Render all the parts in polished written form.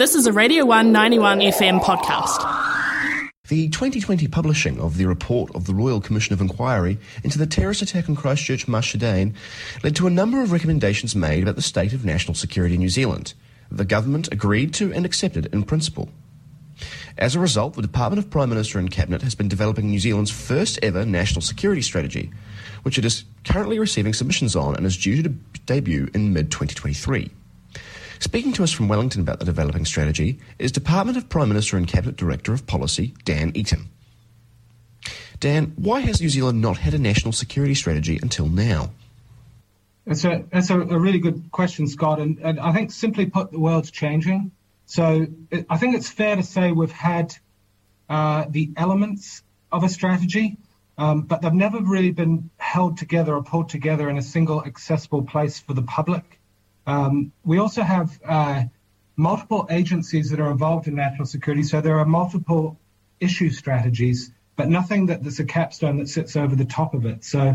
This is a Radio One 91FM podcast. The 2020 publishing of the report of the Royal Commission of Inquiry into the terrorist attack on Christchurch Masjidain led to a number of recommendations made about the state of national security in New Zealand. The government agreed to and accepted in principle. As a result, the Department of Prime Minister and Cabinet has been developing New Zealand's first ever national security strategy, which it is currently receiving submissions on and is due to debut in mid-2023. Speaking to us from Wellington about the developing strategy is Department of Prime Minister and Cabinet Director of Policy, Dan Eaton. Dan, why has New Zealand not had a national security strategy until now? That's a really good question, Scott, and I think simply put, the world's changing. So I think it's fair to say we've had the elements of a strategy, but they've never really been held together or pulled together in a single accessible place for the public. We also have multiple agencies that are involved in national security, so there are multiple issue strategies, but nothing that's a capstone that sits over the top of it. So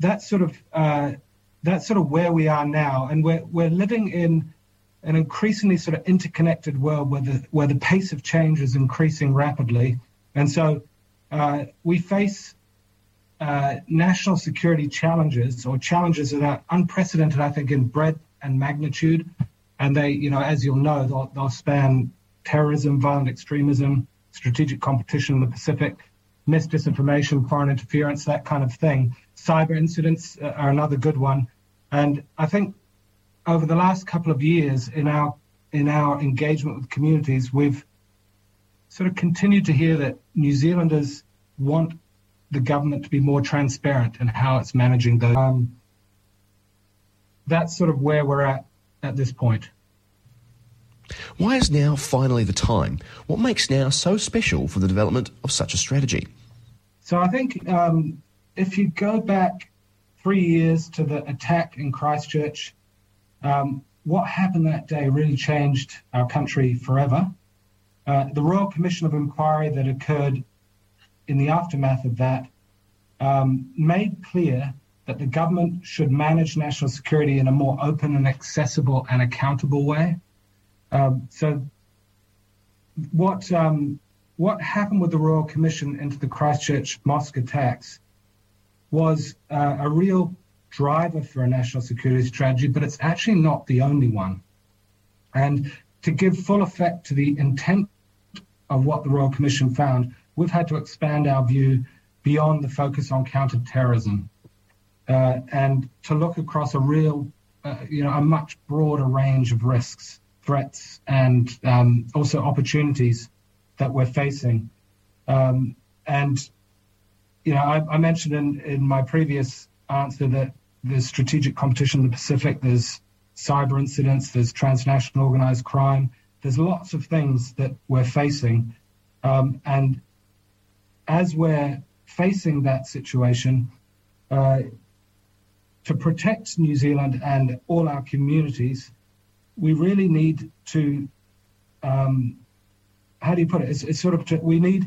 that's sort of where we are now, and we're living in an increasingly sort of interconnected world where the pace of change is increasing rapidly. And so we face national security challenges, or challenges that are unprecedented, I think, in breadth and magnitude. And they, as you'll know, they'll span terrorism, violent extremism, strategic competition in the Pacific, misinformation, foreign interference, that kind of thing. Cyber incidents are another good one. And I think over the last couple of years, in our engagement with communities, we've sort of continued to hear that New Zealanders want the government to be more transparent in how it's managing those. That's sort of where we're at this point. Why is now finally the time? What makes now so special for the development of such a strategy? So I think if you go back 3 years to the attack in Christchurch, what happened that day really changed our country forever. The Royal Commission of Inquiry that occurred in the aftermath of that made clear that the government should manage national security in a more open and accessible and accountable way. So what happened with the Royal Commission into the Christchurch mosque attacks was a real driver for a national security strategy, but it's actually not the only one. And to give full effect to the intent of what the Royal Commission found, we've had to expand our view beyond the focus on counter-terrorism and to look across a real, a much broader range of risks, threats, and also opportunities that we're facing. I mentioned in my previous answer that there's strategic competition in the Pacific, there's cyber incidents, there's transnational organised crime, there's lots of things that we're facing. And as we're facing that situation, to protect New Zealand and all our communities, we really need to, we need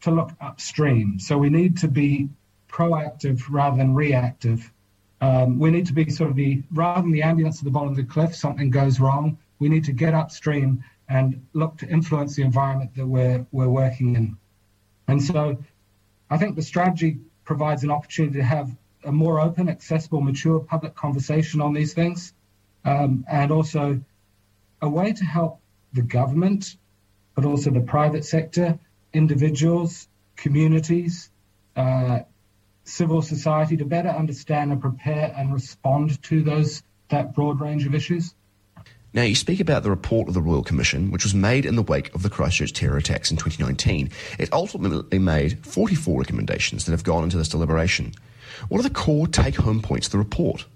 to look upstream. So we need to be proactive rather than reactive. We need to be rather than the ambulance at the bottom of the cliff, something goes wrong, we need to get upstream and look to influence the environment that we're working in. And so I think the strategy provides an opportunity to have a more open, accessible, mature public conversation on these things, and also a way to help the government, but also the private sector, individuals, communities, civil society to better understand and prepare and respond to that broad range of issues. Now, you speak about the report of the Royal Commission, which was made in the wake of the Christchurch terror attacks in 2019. It ultimately made 44 recommendations that have gone into this deliberation. What are the core take-home points of the report?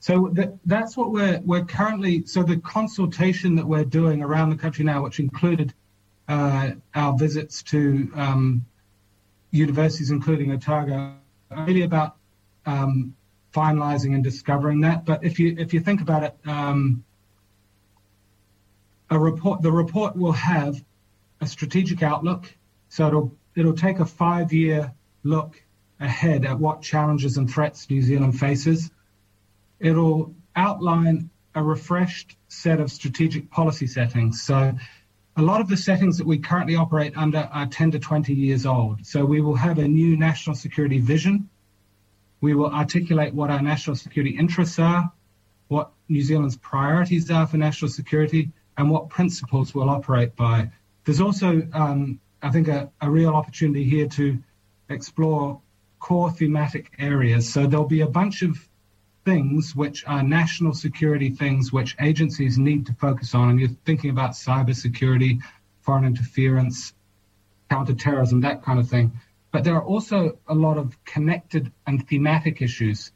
So that's what we're currently... So the consultation that we're doing around the country now, which included our visits to... universities, including Otago, really about finalising and discovering that. But if you think about it, the report will have a strategic outlook. So it'll take a 5-year look ahead at what challenges and threats New Zealand faces. It'll outline a refreshed set of strategic policy settings. So a lot of the settings that we currently operate under are 10 to 20 years old. So we will have a new national security vision. We will articulate what our national security interests are, what New Zealand's priorities are for national security, and what principles we'll operate by. There's also, I think, a real opportunity here to explore core thematic areas. So there'll be a bunch of things which are national security things which agencies need to focus on. And you're thinking about cybersecurity, foreign interference, counterterrorism, that kind of thing. But there are also a lot of connected and thematic issues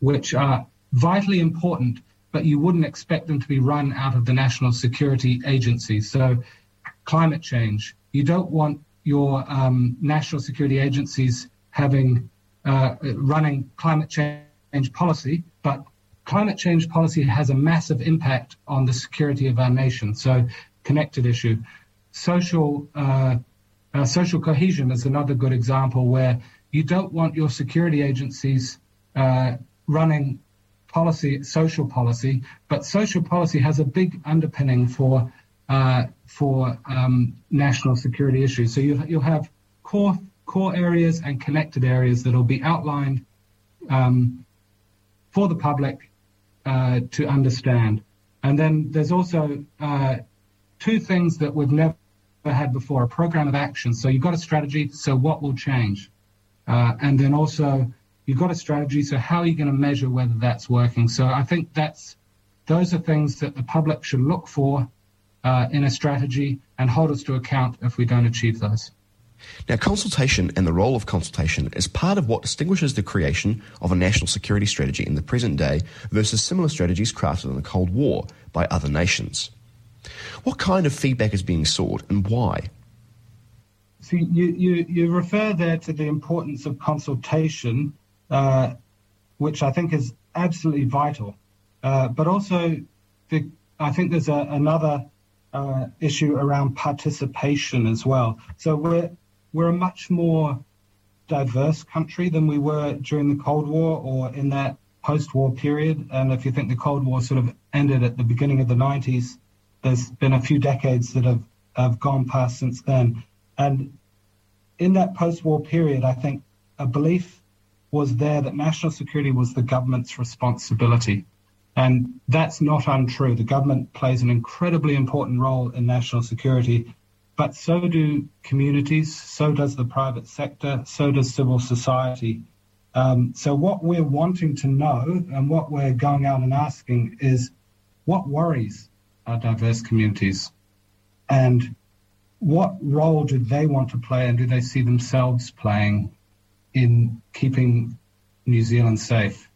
which are vitally important, but you wouldn't expect them to be run out of the national security agency. So climate change, you don't want your national security agencies having running climate change policy, but climate change policy has a massive impact on the security of our nation. So connected issue. Social cohesion is another good example where you don't want your security agencies running policy, social policy, but social policy has a big underpinning for national security issues. So you'll have core areas and connected areas that will be outlined for the public to understand. And then there's also two things that we've never had before, a program of action. So you've got a strategy, so what will change? And then also you've got a strategy, so how are you going to measure whether that's working? So I think those are things that the public should look for in a strategy and hold us to account if we don't achieve those. Now, consultation and the role of consultation is part of what distinguishes the creation of a national security strategy in the present day versus similar strategies crafted in the Cold War by other nations. What kind of feedback is being sought and why? So you refer there to the importance of consultation, which I think is absolutely vital. But also, I think there's another issue around participation as well. So we're a much more diverse country than we were during the Cold War or in that post-war period. And if you think the Cold War sort of ended at the beginning of the 90s, there's been a few decades that have gone past since then. And in that post-war period, I think a belief was there that national security was the government's responsibility. And that's not untrue. The government plays an incredibly important role in national security, but so do communities, so does the private sector, so does civil society. So what we're wanting to know and what we're going out and asking is what worries our diverse communities and what role do they want to play and do they see themselves playing in keeping New Zealand safe?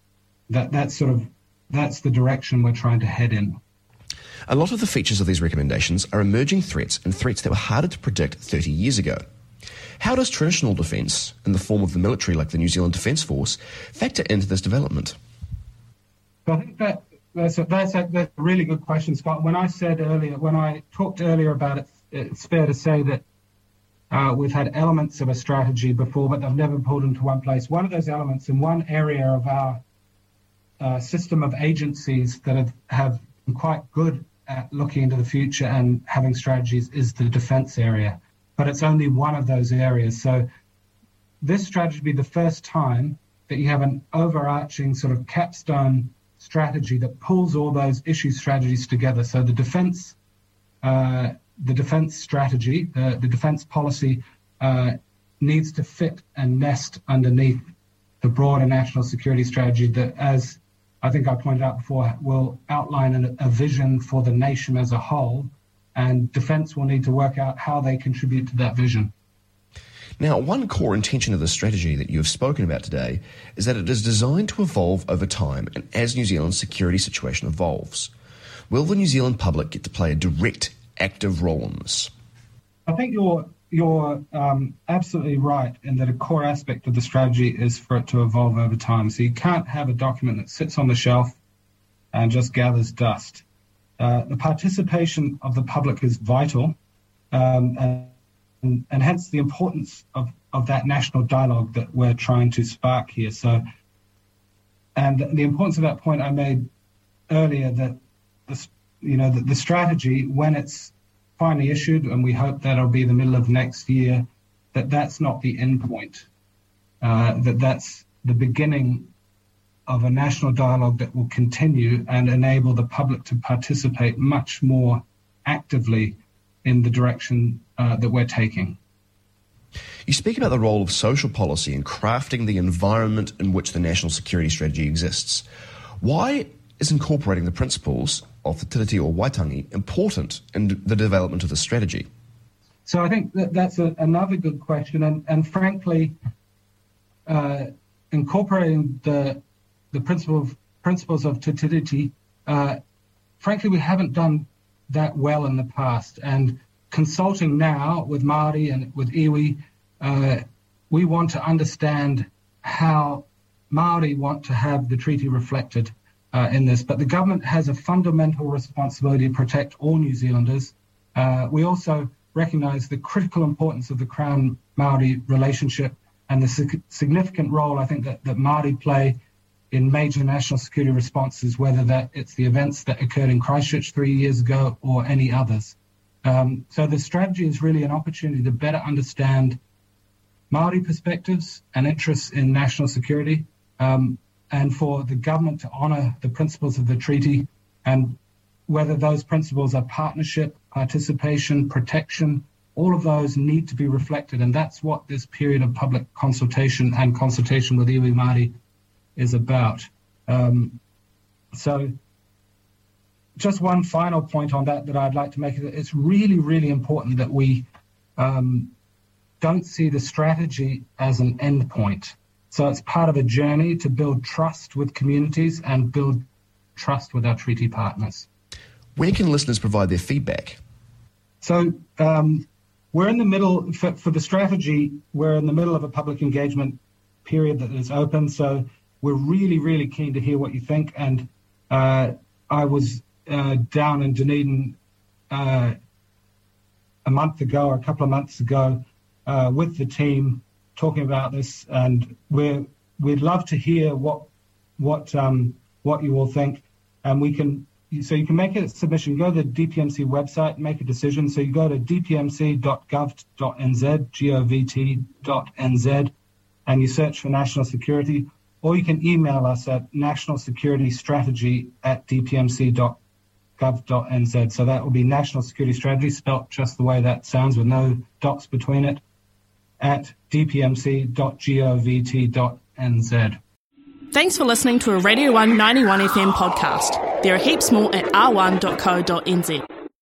That's the direction we're trying to head in. A lot of the features of these recommendations are emerging threats and threats that were harder to predict 30 years ago. How does traditional defence, in the form of the military like the New Zealand Defence Force, factor into this development? I think that's a really good question, Scott. When I talked earlier about it, it's fair to say that we've had elements of a strategy before, but they've never pulled into one place. One of those elements in one area of our system of agencies that have been quite good at looking into the future and having strategies is the defence area, but it's only one of those areas. So this strategy would be the first time that you have an overarching sort of capstone strategy that pulls all those issue strategies together. So the defence strategy, the defence policy needs to fit and nest underneath the broader national security strategy that, as I think I pointed out before, will outline a vision for the nation as a whole, and defence will need to work out how they contribute to that vision. Now, one core intention of the strategy that you have spoken about today is that it is designed to evolve over time and as New Zealand's security situation evolves. Will the New Zealand public get to play a direct, active role in this? I think you're absolutely right in that a core aspect of the strategy is for it to evolve over time. So you can't have a document that sits on the shelf and just gathers dust. The participation of the public is vital, and hence the importance of that national dialogue that we're trying to spark here. So, and the importance of that point I made earlier that the strategy, when it's finally issued, and we hope that'll be the middle of next year, that's not the end point, that's the beginning of a national dialogue that will continue and enable the public to participate much more actively in the direction that we're taking. You speak about the role of social policy in crafting the environment in which the national security strategy exists. Why is incorporating the principles of the Tiriti or Waitangi important in the development of the strategy? So I think that's another good question, and frankly, incorporating the principles of te Tiriti, frankly, we haven't done that well in the past. And consulting now with Māori and with iwi, we want to understand how Māori want to have the treaty reflected in this. But the government has a fundamental responsibility to protect all New Zealanders. We also recognise the critical importance of the Crown-Māori relationship and the significant role, I think, that Māori play in major national security responses, whether it's the events that occurred in Christchurch 3 years ago or any others. So the strategy is really an opportunity to better understand Māori perspectives and interests in national security, and for the government to honour the principles of the treaty, and whether those principles are partnership, participation, protection, all of those need to be reflected. And that's what this period of public consultation and consultation with iwi Māori is about. So just one final point on that I'd like to make is that it's really, really important that we don't see the strategy as an end point. So it's part of a journey to build trust with communities and build trust with our treaty partners. Where can listeners provide their feedback? So we're in the middle, for the strategy, we're in the middle of a public engagement period that is open. So we're really, really keen to hear what you think. And I was down in Dunedin a couple of months ago, with the team talking about this, and we'd love to hear what you all think. And you can make a submission. Go to the DPMC website, make a decision. So you go to dpmc.govt.nz, govt.nz, and you search for national security. Or you can email us at nationalsecuritystrategy@dpmc.govt.nz. So that will be national security strategy, spelt just the way that sounds with no dots between it, at dpmc.govt.nz. Thanks for listening to a Radio One 91FM podcast. There are heaps more at r1.co.nz.